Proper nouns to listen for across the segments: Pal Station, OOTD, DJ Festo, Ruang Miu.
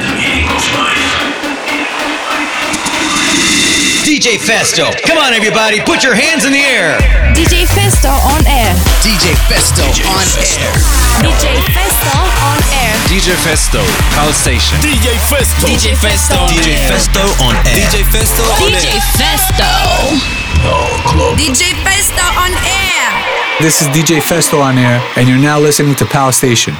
the meaning of life. DJ Festo, come on everybody, put your hands in the air. DJ Festo on air. DJ Festo on air. DJ Festo on air. DJ Festo, Pal Station. DJ Festo. DJ Festo. DJ Festo on air. DJ Festo on air. DJ Festo. DJ Festo on air. This is DJ Festo on air, and you're now listening to Pal Station.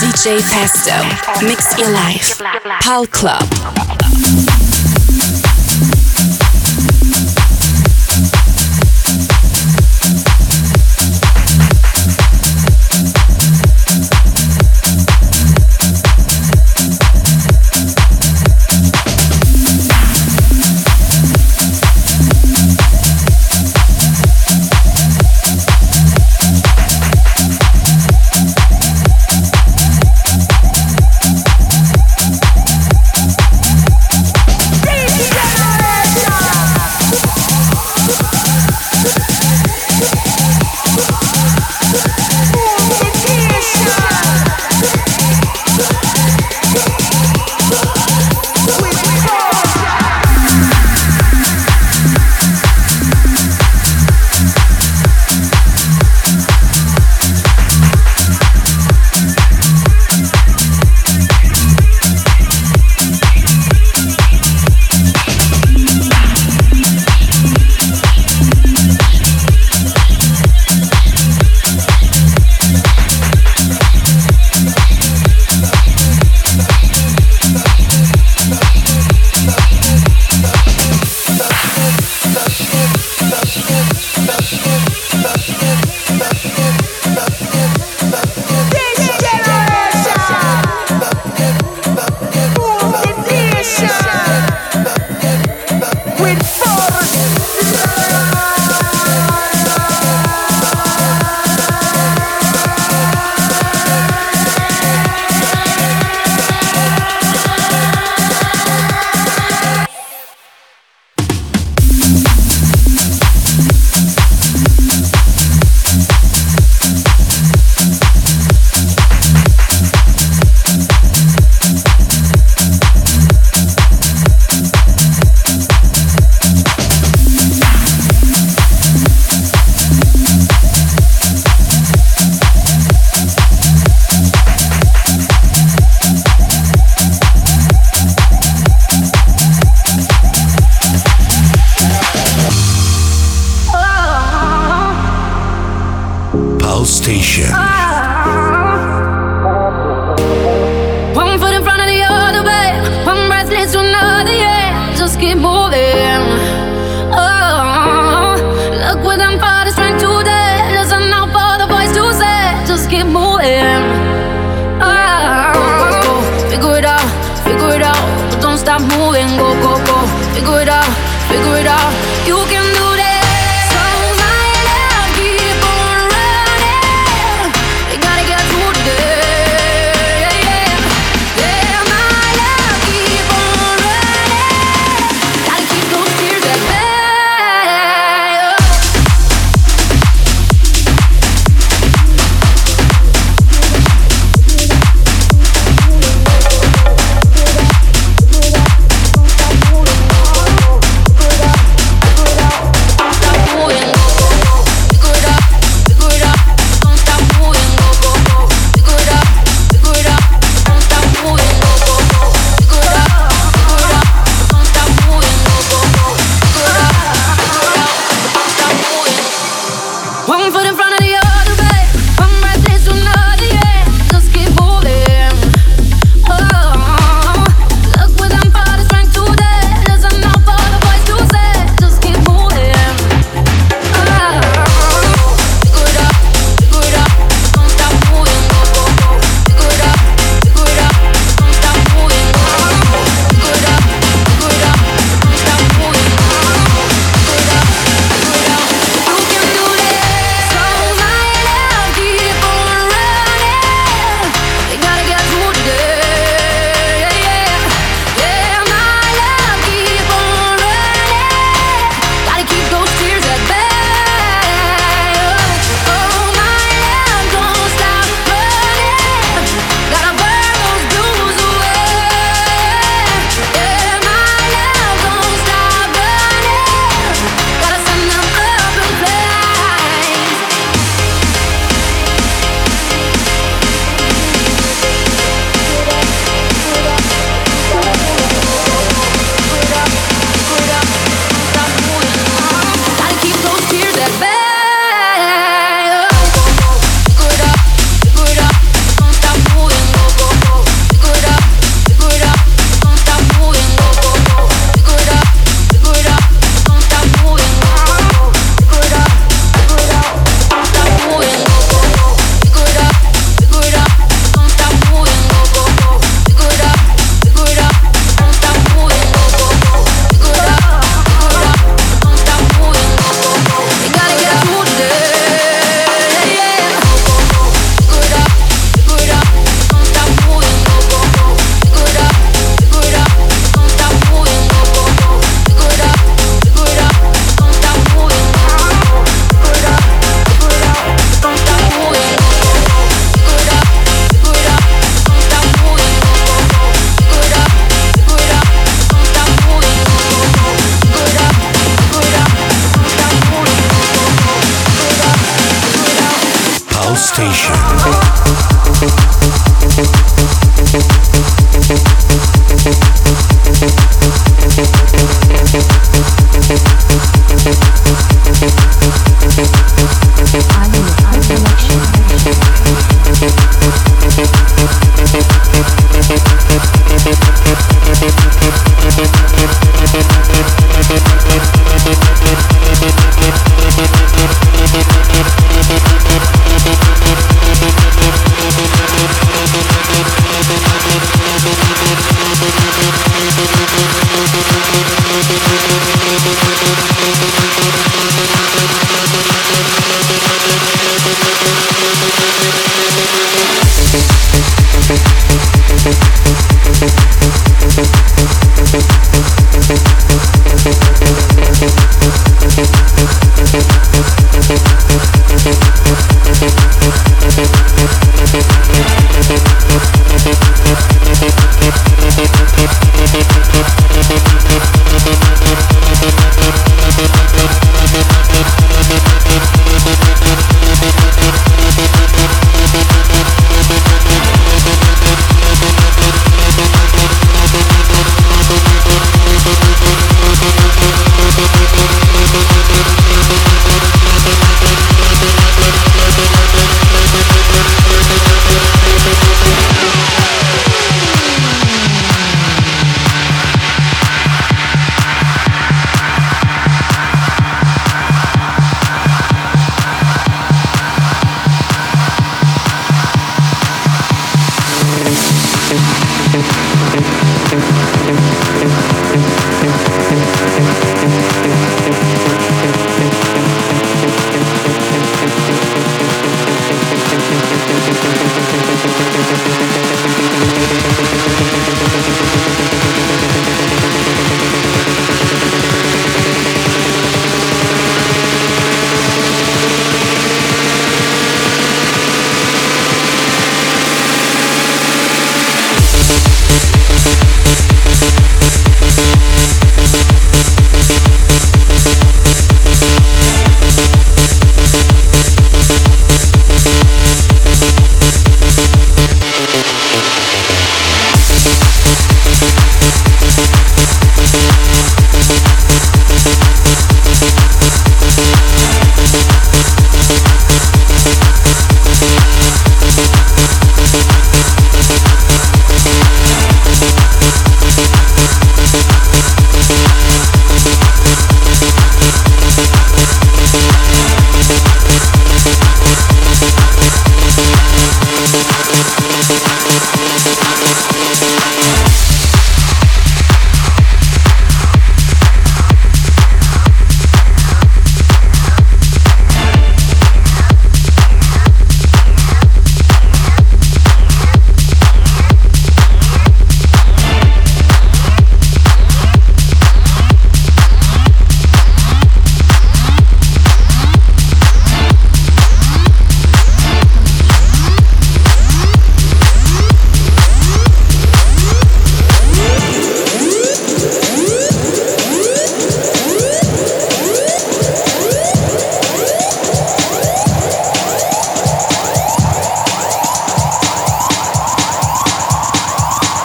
DJ Festo, mix your life, Pal Club.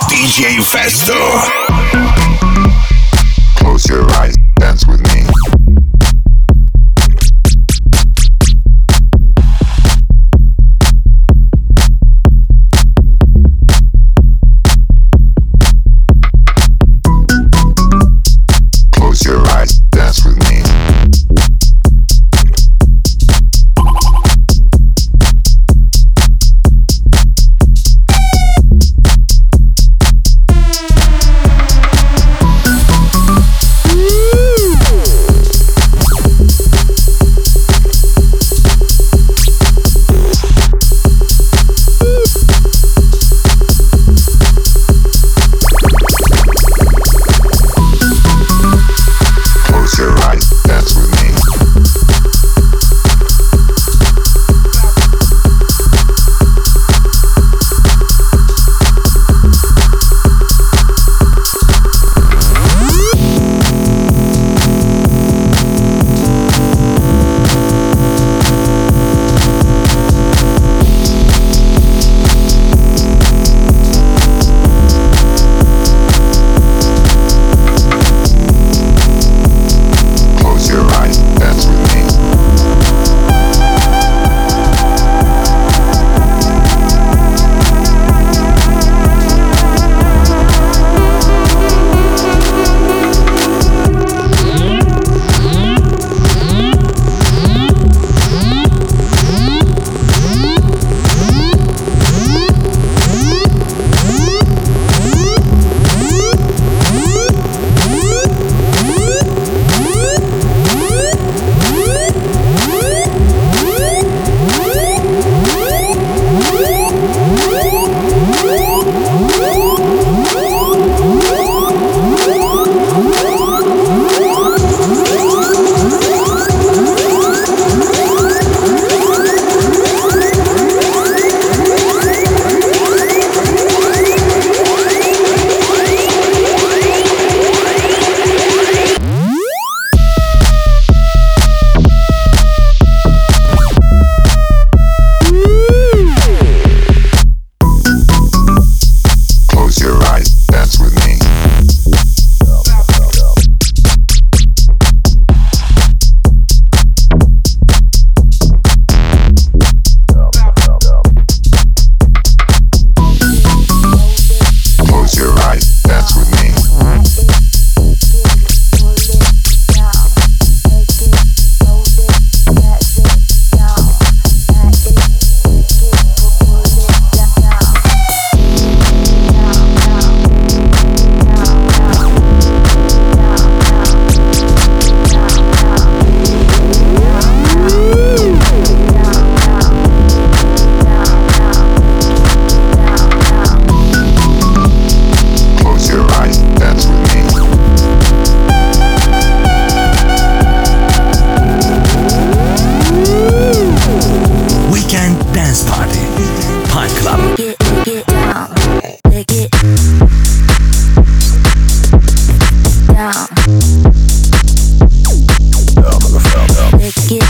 DJ Festo. Close your eyes, dance with me. party. Pal Club. Get down. Take it down. Take it down. Take it down. Take it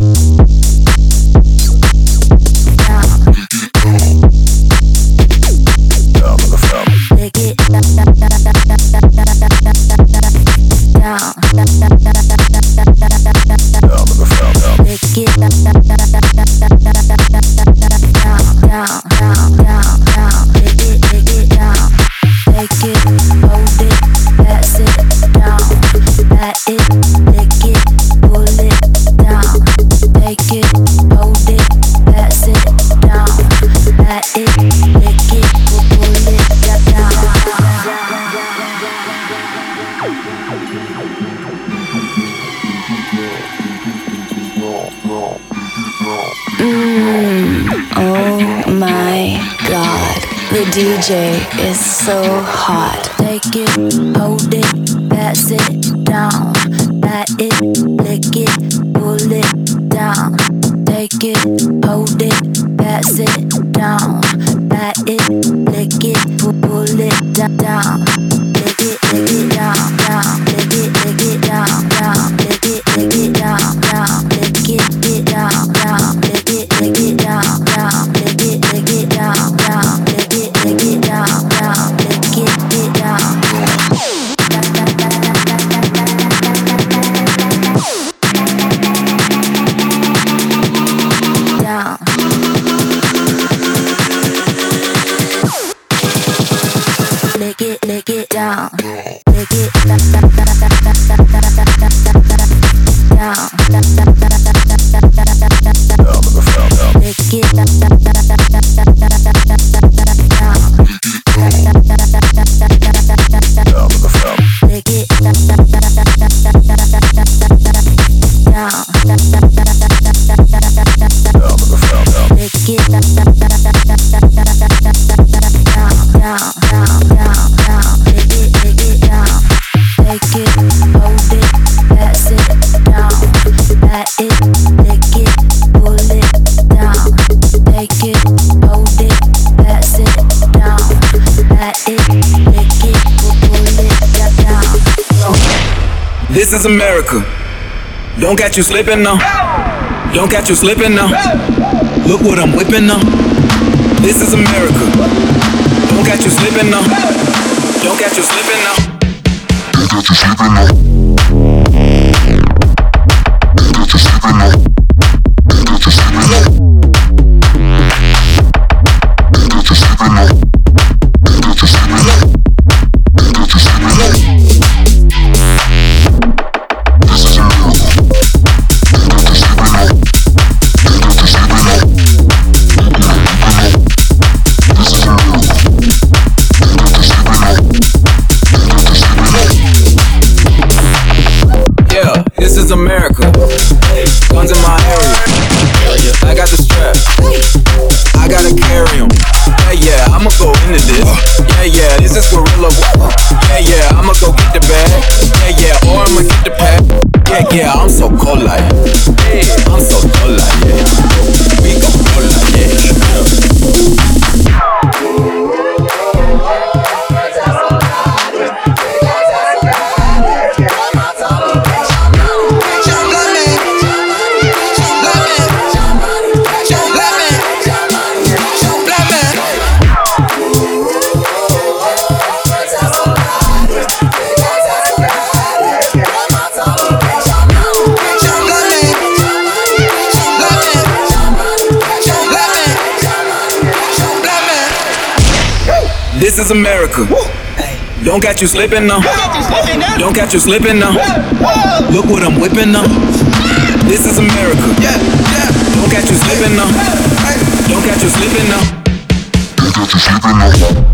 DJ is so hot. Take it, hold it, pass it down. Pat it, lick it, pull it down. Take it, hold it, pass it down. Pat it, lick it, pull it down. Lick it down, lick it down, lick it down, lick it down, lick it down, lick it down, down. This is America. Don't catch you slipping now. Don't catch you slipping now. Look what I'm whipping now. This is America. Don't catch you slipping now. Don't catch you slipping now. Don't catch you slipping now. Don't catch you slipping now. Don't catch you slipping now. Don't catch you slipping now. Don't catch you slipping now. Don't catch you slipping now. This is America. Guns in my area. I got the strap. I gotta carry 'em. Yeah, I'ma go into this. Yeah, this is guerrilla. Yeah, I'ma go get the bag. Yeah, or I'ma get the pack. Yeah, I'm so cold like. I'm so cold like. Yeah. We gon' go like. Yeah. This is America. Don't catch you slipping now. Don't catch you slipping now. Look what I'm whipping now. This is America. Don't catch you slipping now. Don't catch you slipping now. Don't catch you slipping now.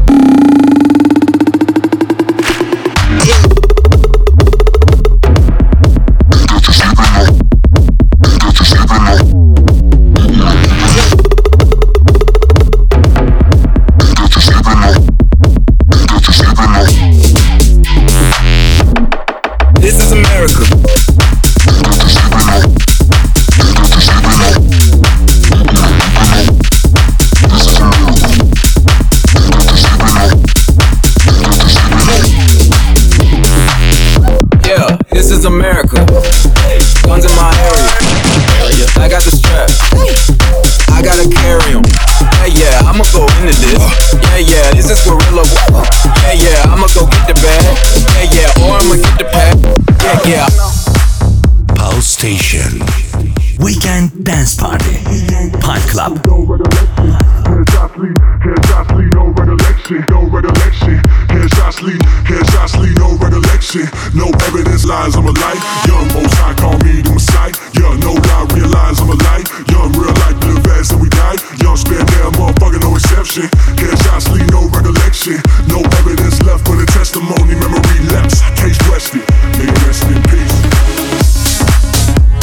gotta carry him. Yeah, yeah, I'ma go into this. Yeah, yeah, this is guerrilla. Yeah, yeah, I'ma go get the bag. Yeah, yeah, or I'ma get the pack. Yeah, yeah. Pal Station Weekend Dance Party Pine Club. No recollection, hands I sleep, no recollection. No evidence, lies, I'm a light. Young Mosai, call me the Messiah. Young, no lie, realize I'm a light. Young, real life, live as and we die. Young, spare damn motherfucker, no exception. Hands I sleep, no recollection. No evidence left for the testimony, memory lapse. Case rested, nigga rest in peace.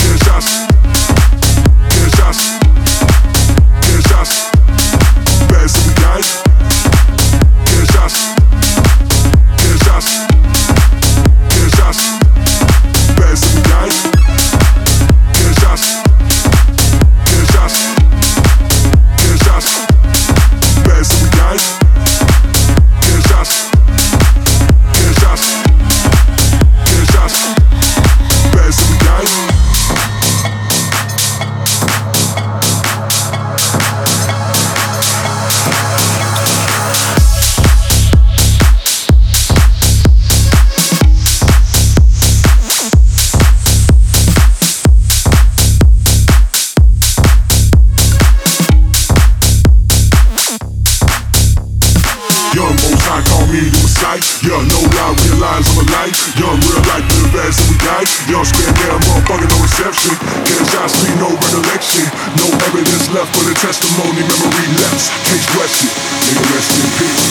Hands I bad as we die. Yeah, no lie, realize I'm a light. Young, real life, live as and we die. Young, spare damn motherfucker, no exception. Hands I see, no recollection. No evidence left for the testimony, memory lapse. Case rested, nigga rest in peace.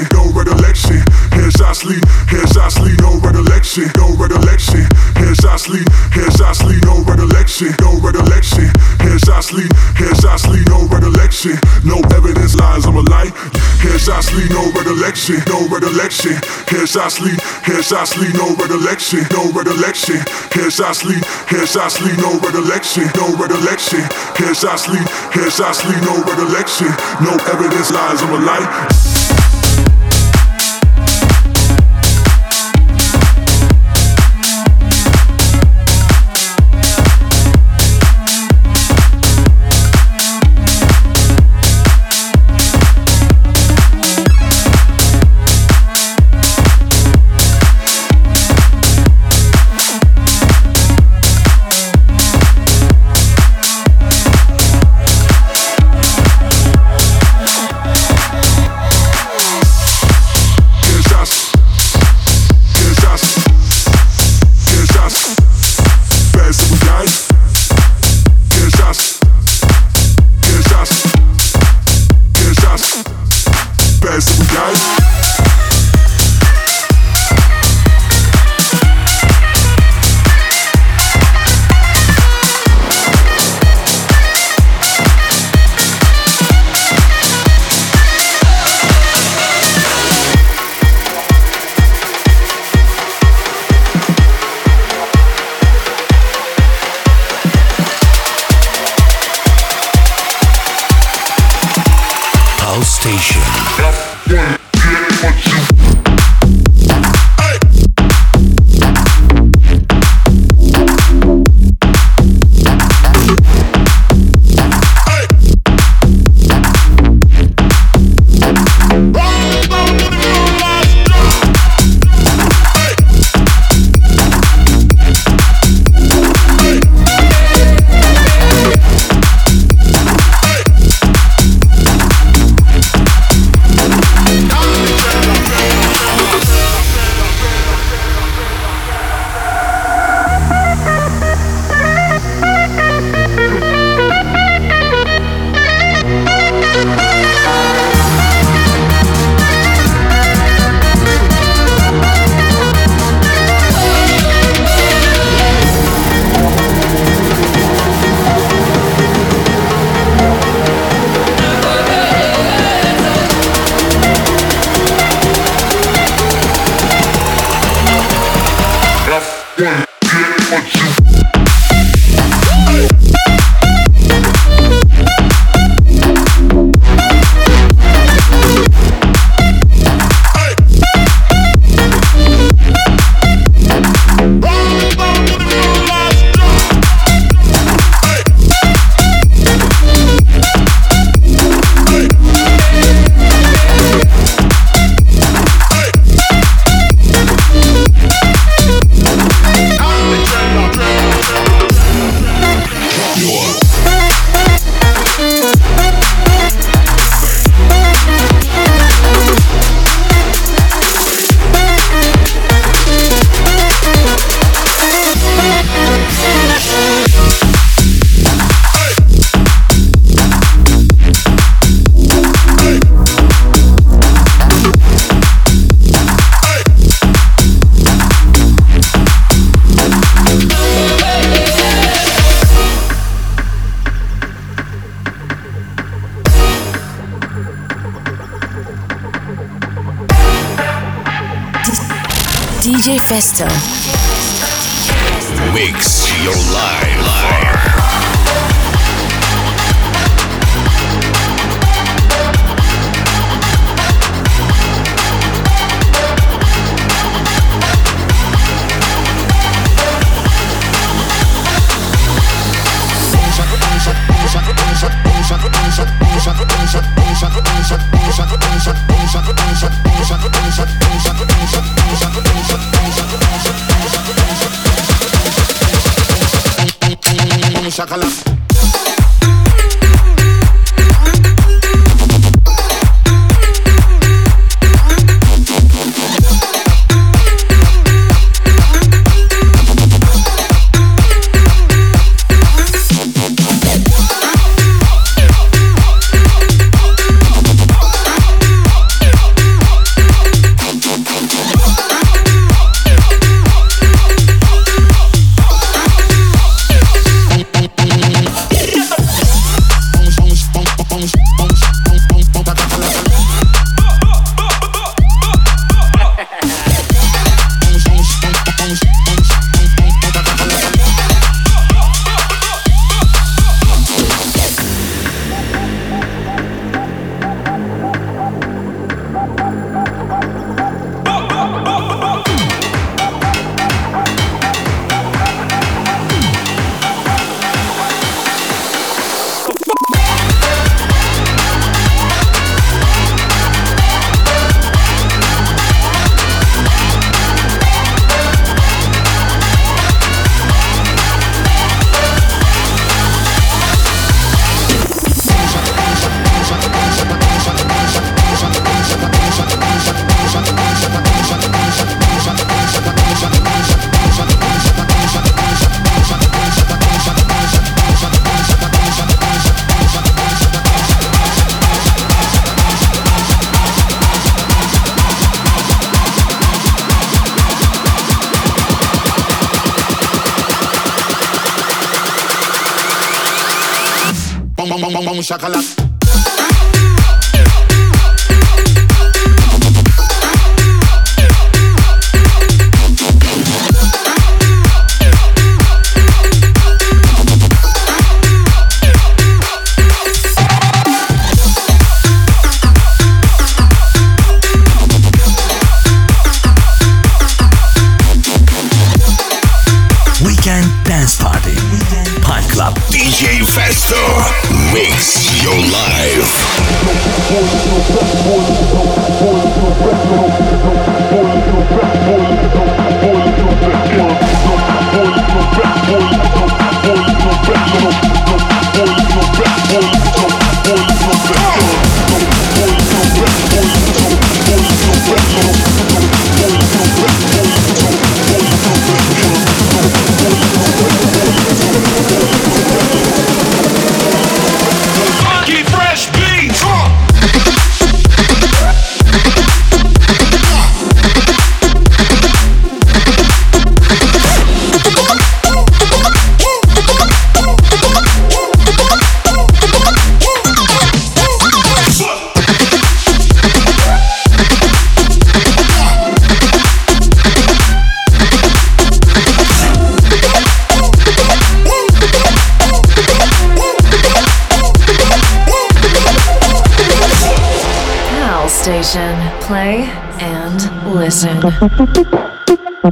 No recollection. Hands I sleep, no recollection, no recollection. Hands I sleep, no recollection, no recollection. Hands I sleep, no recollection. No evidence, lies, I'm a light. DJ Festo. Mix your live. Shakalaka. Shakalaka. Play and listen.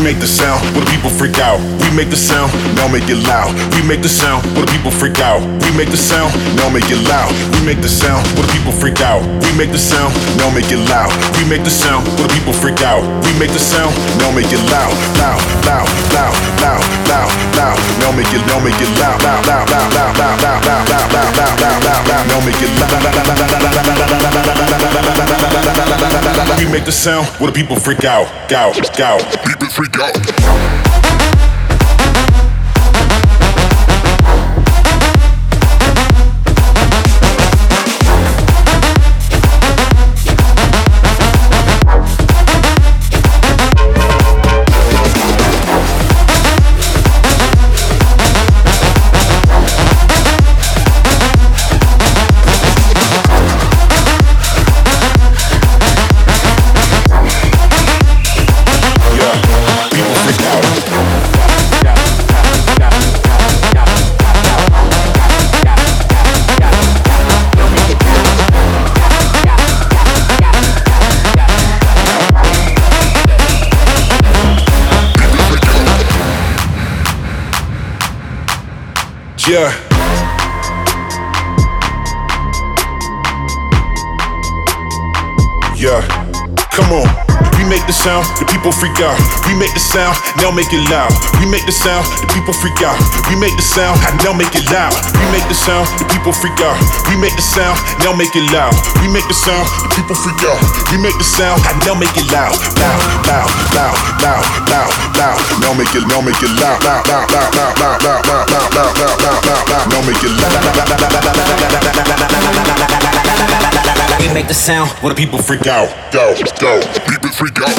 We make the sound when the people freak out. We make the sound, now make it loud. We make the sound when the people freak out. We make the sound, now make it loud. We make the sound when the people freak out. We make the sound, now make it loud. We make the sound when the people freak out. We make the sound, now make it loud, loud, loud, loud, loud, loud, loud. Now make it loud, loud, loud, loud, loud, loud, loud, loud, loud, loud, loud, loud, loud. Now make it loud, loud, loud, loud, loud, loud. We make the sound when the people freak out, out, out. People freak out. Yeah. Yeah. Come on. We make the sound, the people freak out. We make the sound, now make it loud. We make the sound, the people freak out. We make the sound, now make it loud. We make the sound, the people freak out. We make the sound, now make it loud. We make the sound, the people freak out. We make the sound, now make it loud. Loud, loud, loud, loud, loud, loud. Now make it loud, loud, loud, loud, loud, loud, loud, loud, loud, loud, loud, loud, loud, loud. Now make it loud. We make the sound, what the people freak out. Go, go, people freak out.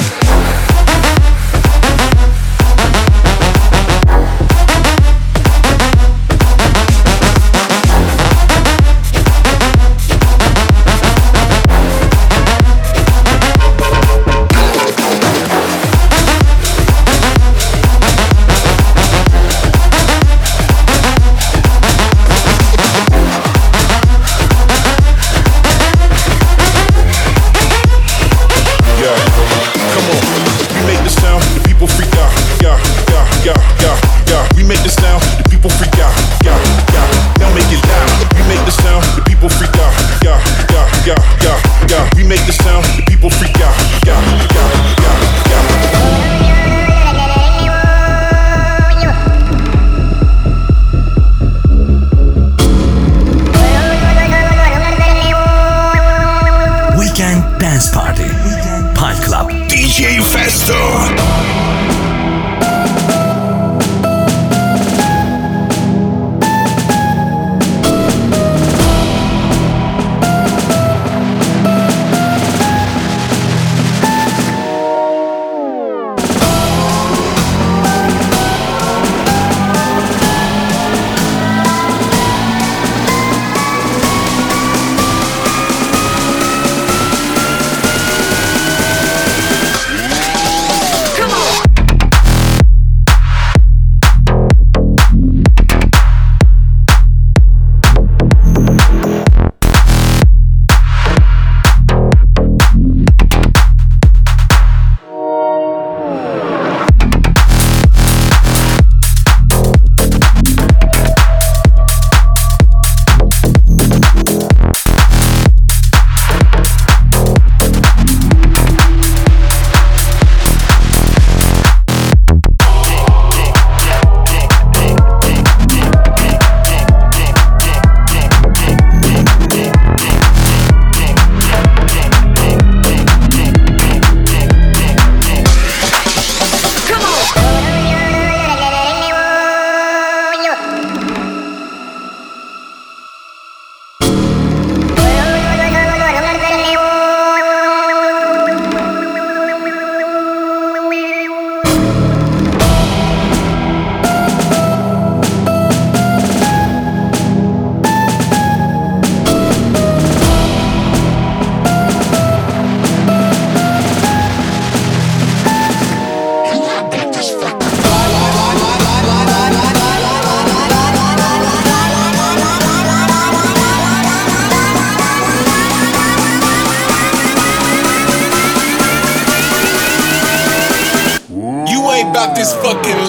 about this fucking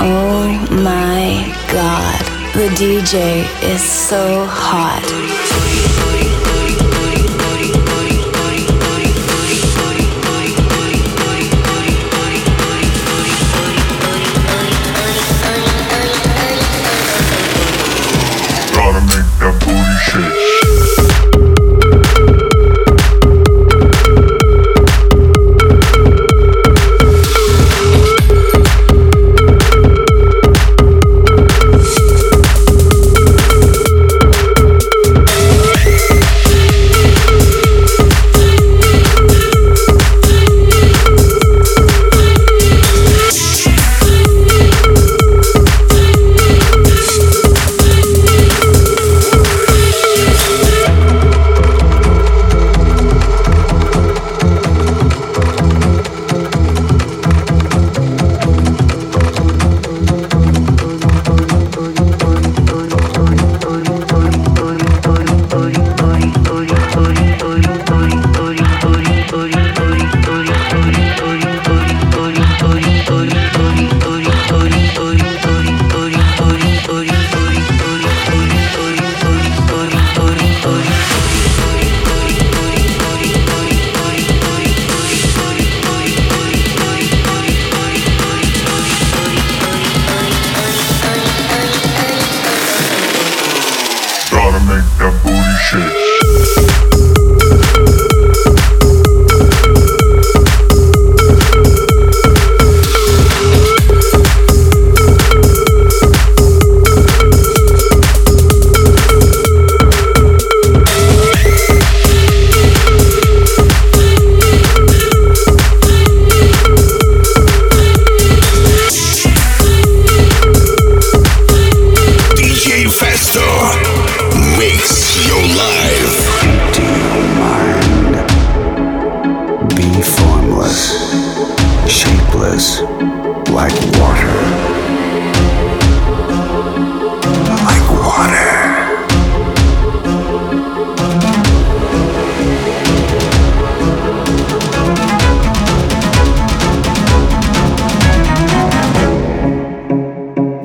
Oh my God, the DJ is so hot.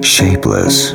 Shapeless.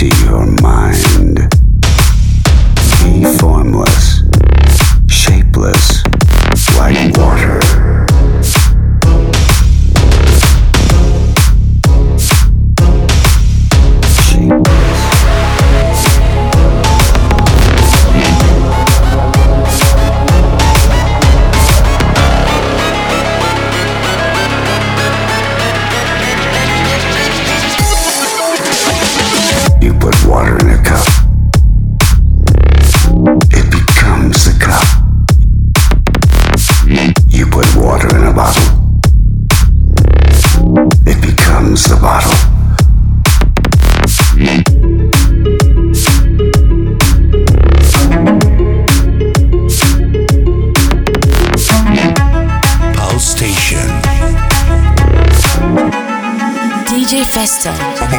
to your mind. Formless, shapeless, like water. Festo. I'ma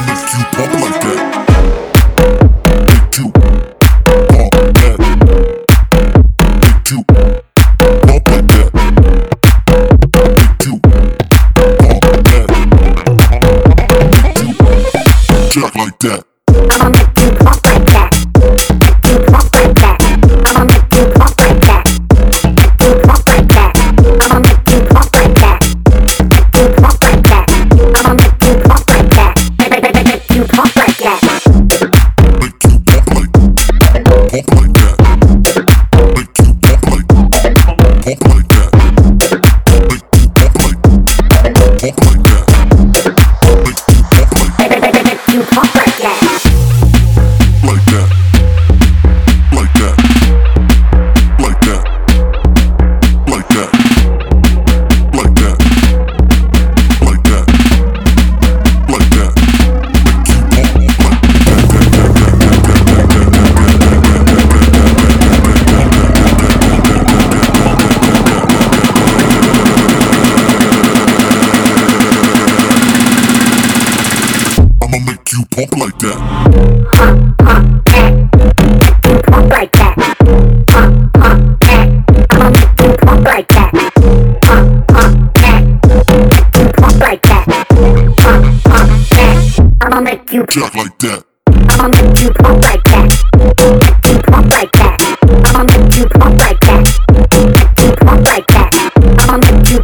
make you pop like that. Make you pop like that. Make you pop like that. Make you pop like that. Make you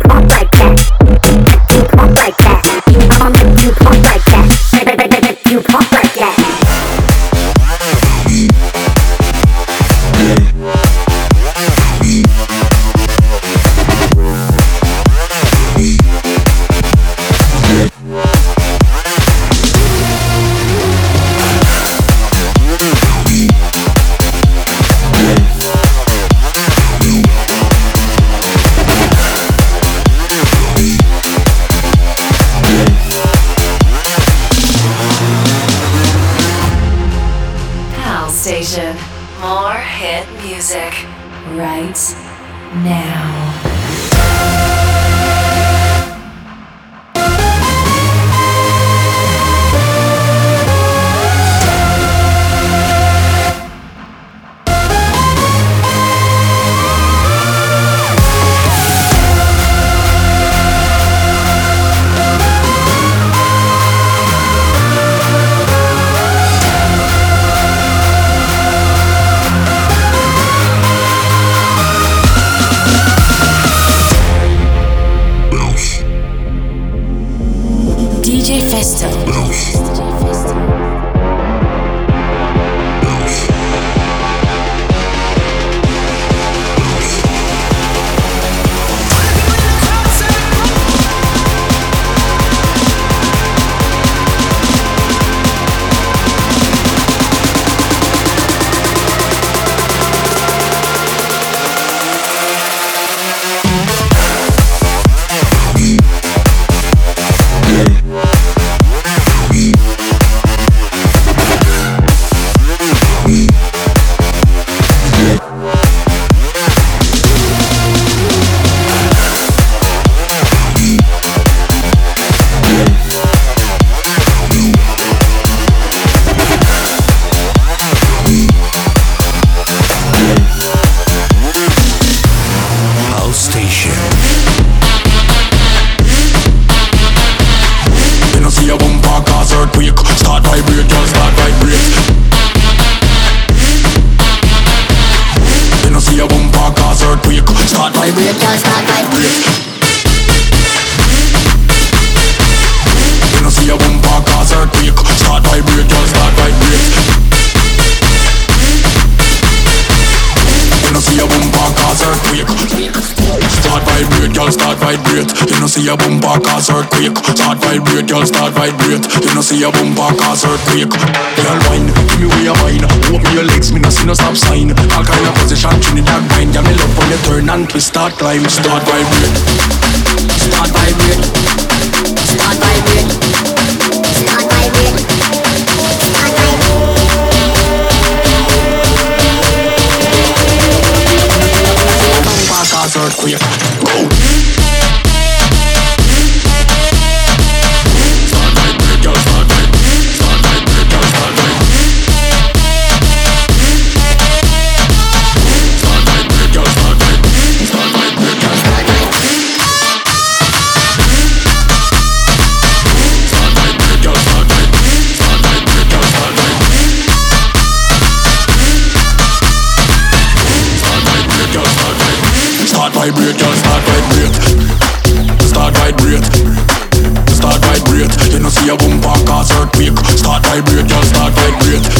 jack like that. I'ma make you pop like that. Make you pop like that. I'ma make you pop like that. Make you pop like that. I'ma make you pop like that. Make you pop like that. I'ma make you pop. Jack like that. I'ma make you pop like that. Make you pop like that. I'ma make you pop like that. Make you pop like that. I'ma make you pop like that. Make you pop like that. I'ma make you pop like that. Make you pop like that. More hit music right now. vibrate. You know see a bumper cause earthquake. Start vibrate, y'all start vibrate. You know see a bumper cause earthquake. Y'all wine, give me way of wine. Open your legs, me no see no stop sign. All kind of position, Trinidad grind. Y'all me love when you turn and twist, start climb. Start vibrate, start vibrate, start vibrate, start vibrate, start vibrate. Earthquake. Go! Vibrate, y'all start vibrate. Start vibrate. Start vibrate. You know see a bumper cause earthquake. Start vibrate, y'all start vibrate.